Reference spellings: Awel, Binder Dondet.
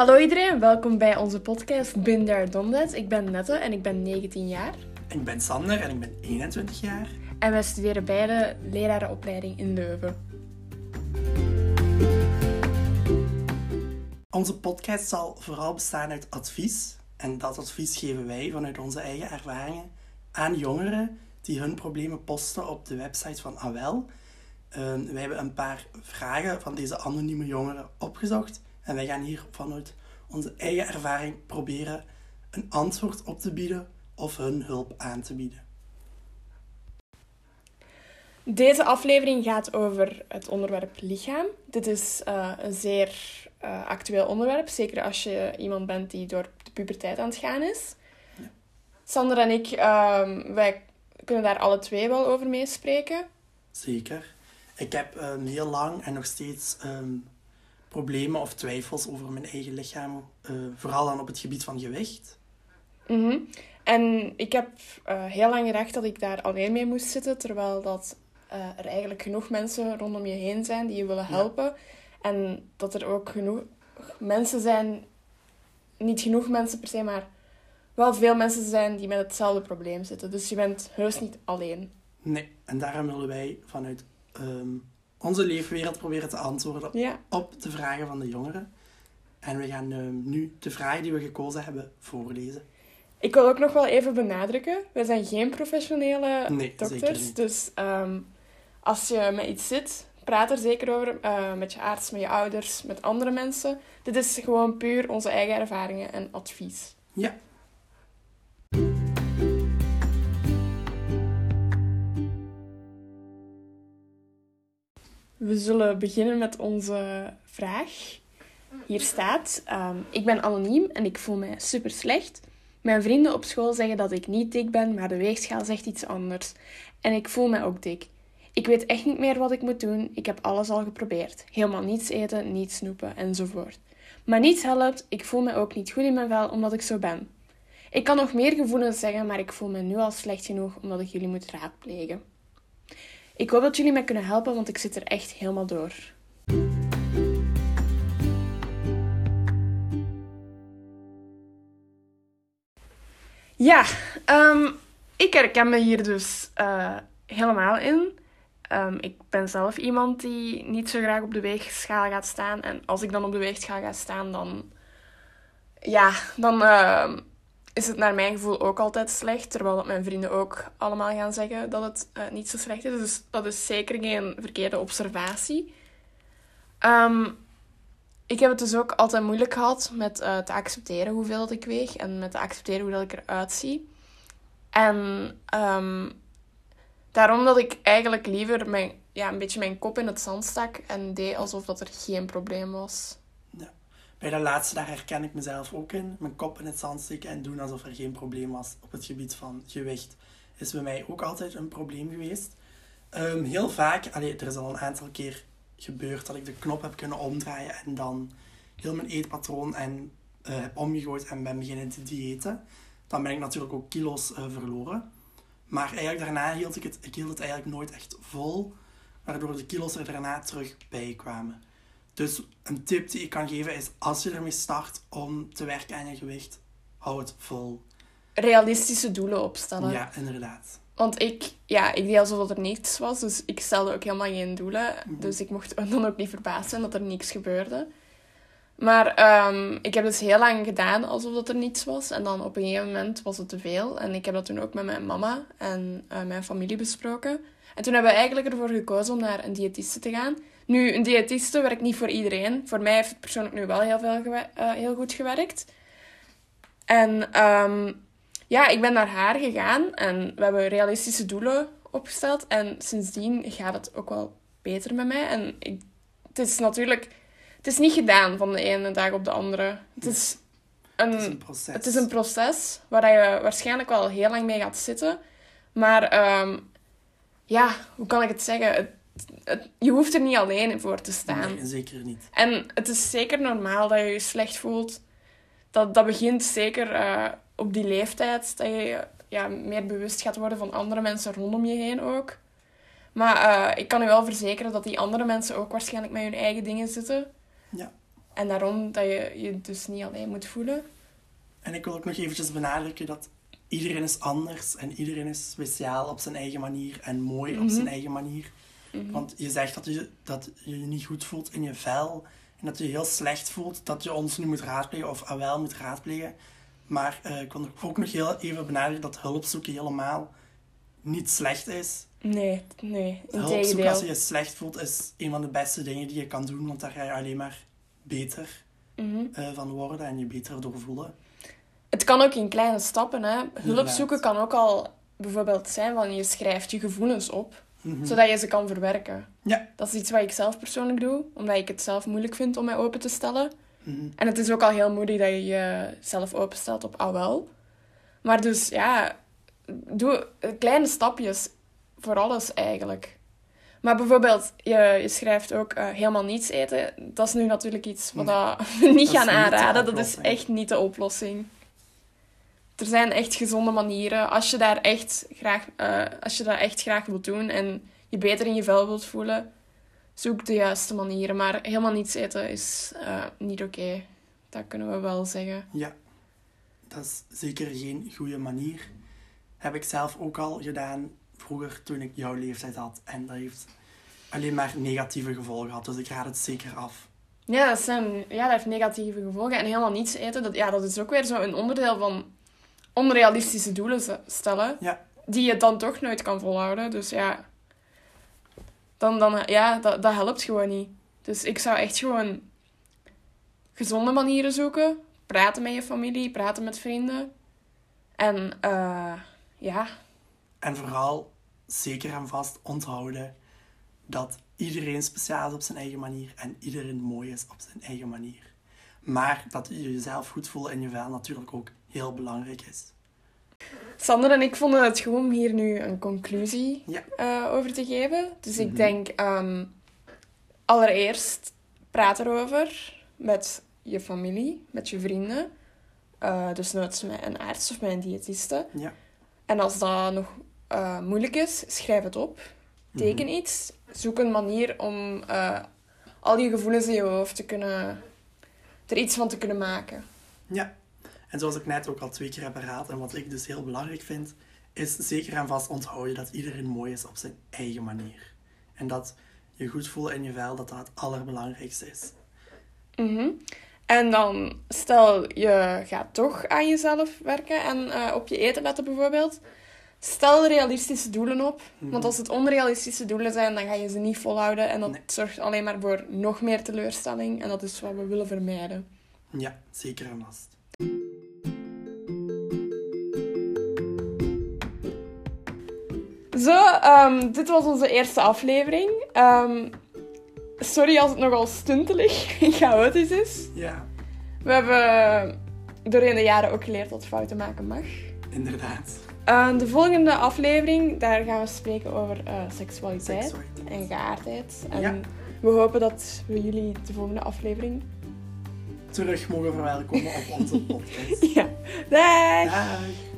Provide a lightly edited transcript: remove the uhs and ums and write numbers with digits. Hallo iedereen, welkom bij onze podcast Binder Dondet. Ik ben Nette en ik ben 19 jaar. En ik ben Sander en ik ben 21 jaar. En wij studeren beide lerarenopleiding in Leuven. Onze podcast zal vooral bestaan uit advies. En dat advies geven wij vanuit onze eigen ervaringen aan jongeren die hun problemen posten op de website van Awel. Wij hebben een paar vragen van deze anonieme jongeren opgezocht. En wij gaan hier vanuit onze eigen ervaring proberen een antwoord op te bieden of hun hulp aan te bieden. Deze aflevering gaat over het onderwerp lichaam. Dit is een zeer actueel onderwerp, zeker als je iemand bent die door de puberteit aan het gaan is. Ja. Sander en ik, wij kunnen daar alle twee wel over meespreken. Zeker. Ik heb heel lang en nog steeds problemen of twijfels over mijn eigen lichaam, vooral dan op het gebied van gewicht. Mm-hmm. En ik heb heel lang gedacht dat ik daar alleen mee moest zitten, terwijl dat er eigenlijk genoeg mensen rondom je heen zijn die je willen helpen. Ja. En dat er ook genoeg mensen zijn, niet genoeg mensen per se, maar wel veel mensen zijn die met hetzelfde probleem zitten. Dus je bent heus niet alleen. Nee, en daarom willen wij vanuit onze leefwereld proberen te antwoorden op de vragen van de jongeren. En we gaan nu de vragen die we gekozen hebben voorlezen. Ik wil ook nog wel even benadrukken, wij zijn geen professionele dokters. Dus als je met iets zit, praat er zeker over met je arts, met je ouders, met andere mensen. Dit is gewoon puur onze eigen ervaringen en advies. Ja. We zullen beginnen met onze vraag. Hier staat, ik ben anoniem en ik voel mij super slecht. Mijn vrienden op school zeggen dat ik niet dik ben, maar de weegschaal zegt iets anders. En ik voel mij ook dik. Ik weet echt niet meer wat ik moet doen. Ik heb alles al geprobeerd. Helemaal niets eten, niets snoepen enzovoort. Maar niets helpt. Ik voel mij ook niet goed in mijn vel omdat ik zo ben. Ik kan nog meer gevoelens zeggen, maar ik voel me nu al slecht genoeg omdat ik jullie moet raadplegen. Ik hoop dat jullie mij kunnen helpen, want ik zit er echt helemaal door. Ja, ik herken me hier dus helemaal in. Ik ben zelf iemand die niet zo graag op de weegschaal gaat staan. En als ik dan op de weegschaal ga staan, dan is het naar mijn gevoel ook altijd slecht. Terwijl dat mijn vrienden ook allemaal gaan zeggen dat het niet zo slecht is. Dus dat is zeker geen verkeerde observatie. Ik heb het dus ook altijd moeilijk gehad met te accepteren hoeveel ik weeg. En met te accepteren hoe dat ik eruit zie. En daarom dat ik eigenlijk liever een beetje mijn kop in het zand stak. En deed alsof dat er geen probleem was. Ja. Bij dat laatste daar herken ik mezelf ook in. Mijn kop in het zand steken en doen alsof er geen probleem was op het gebied van gewicht. Is bij mij ook altijd een probleem geweest. Heel vaak, er is al een aantal keer gebeurd dat ik de knop heb kunnen omdraaien en dan heel mijn eetpatroon heb omgegooid en ben beginnen te diëten. Dan ben ik natuurlijk ook kilo's verloren. Maar eigenlijk daarna hield ik het eigenlijk nooit echt vol, waardoor de kilo's er daarna terug bij kwamen. Dus een tip die ik kan geven is, als je ermee start om te werken aan je gewicht, hou het vol. Realistische doelen opstellen. Ja, inderdaad. Want ik deed alsof er niets was, dus ik stelde ook helemaal geen doelen. Mm-hmm. Dus ik mocht dan ook niet verbaasd zijn dat er niks gebeurde. Maar ik heb dus heel lang gedaan alsof dat er niets was. En dan op een gegeven moment was het te veel. En ik heb dat toen ook met mijn mama en mijn familie besproken. En toen hebben we eigenlijk ervoor gekozen om naar een diëtiste te gaan. Nu, een diëtiste werkt niet voor iedereen. Voor mij heeft het persoonlijk nu wel heel goed gewerkt. En ik ben naar haar gegaan. En we hebben realistische doelen opgesteld. En sindsdien gaat het ook wel beter met mij. En het is niet gedaan van de ene dag op de andere. Het is een proces waar je waarschijnlijk wel heel lang mee gaat zitten. Maar hoe kan ik het zeggen? Je hoeft er niet alleen voor te staan. Nee, zeker niet. En het is zeker normaal dat je je slecht voelt. Dat begint zeker op die leeftijd. Dat je meer bewust gaat worden van andere mensen rondom je heen ook. Maar ik kan u wel verzekeren dat die andere mensen ook waarschijnlijk met hun eigen dingen zitten. Ja. En daarom dat je je dus niet alleen moet voelen. En ik wil ook nog eventjes benadrukken dat iedereen is anders en iedereen is speciaal op zijn eigen manier en mooi op zijn eigen manier. Mm-hmm. Want je zegt dat je niet goed voelt in je vel en dat je heel slecht voelt, dat je ons nu moet raadplegen of Awel moet raadplegen. Maar ik wil ook nog heel even benadrukken dat hulp zoeken helemaal niet slecht is. Nee, hulp zoeken als je je slecht voelt is een van de beste dingen die je kan doen, want daar ga je alleen maar beter van worden en je beter doorvoelen. Het kan ook in kleine stappen, hè. Hulp zoeken kan ook al bijvoorbeeld zijn van je schrijft je gevoelens op, zodat je ze kan verwerken. Ja. Dat is iets wat ik zelf persoonlijk doe, omdat ik het zelf moeilijk vind om mij open te stellen. Mm-hmm. En het is ook al heel moeilijk dat je jezelf openstelt op Awel. Maar dus ja, doe kleine stapjes voor alles eigenlijk. Maar bijvoorbeeld, je schrijft ook helemaal niets eten. Dat is nu natuurlijk iets wat we niet gaan aanraden. Dat is echt niet de oplossing. Er zijn echt gezonde manieren. Als je daar echt graag, wilt doen en je beter in je vel wilt voelen, zoek de juiste manieren. Maar helemaal niets eten is niet oké. Dat kunnen we wel zeggen. Ja, dat is zeker geen goede manier. Heb ik zelf ook al gedaan vroeger toen ik jouw leeftijd had. En dat heeft alleen maar negatieve gevolgen gehad. Dus ik raad het zeker af. Ja, dat heeft negatieve gevolgen. En helemaal niets eten, dat is ook weer zo'n onderdeel van onrealistische doelen stellen, die je dan toch nooit kan volhouden. Dus ja, dat helpt gewoon niet. Dus ik zou echt gewoon gezonde manieren zoeken. Praten met je familie, praten met vrienden. En En vooral zeker en vast onthouden dat iedereen speciaal is op zijn eigen manier en iedereen mooi is op zijn eigen manier. Maar dat je jezelf goed voelt in je vel natuurlijk ook heel belangrijk is. Sander en ik vonden het gewoon om hier nu een conclusie over te geven. Dus ik denk, allereerst praat erover met je familie, met je vrienden. Dus nooit met een arts of met een diëtiste. Ja. En als dat nog moeilijk is, schrijf het op. Teken iets. Zoek een manier om al je gevoelens in je hoofd er iets van te kunnen maken. Ja. En zoals ik net ook al 2 keer heb herhaald, en wat ik dus heel belangrijk vind, is zeker en vast onthouden dat iedereen mooi is op zijn eigen manier. En dat je goed voelt in je vel, dat het allerbelangrijkste is. Mm-hmm. En dan, stel je gaat toch aan jezelf werken en op je eten letten bijvoorbeeld. Stel realistische doelen op, want als het onrealistische doelen zijn, dan ga je ze niet volhouden. En dat zorgt alleen maar voor nog meer teleurstelling. En dat is wat we willen vermijden. Ja, zeker en vast. Zo, dit was onze eerste aflevering. Sorry als het nogal stuntelig en chaotisch is. Ja. We hebben doorheen de jaren ook geleerd dat fouten maken mag. Inderdaad. De volgende aflevering, daar gaan we spreken over seksualiteit en geaardheid. En we hopen dat we jullie de volgende aflevering terug mogen verwelkomen op onze podcast. Ja. Dag!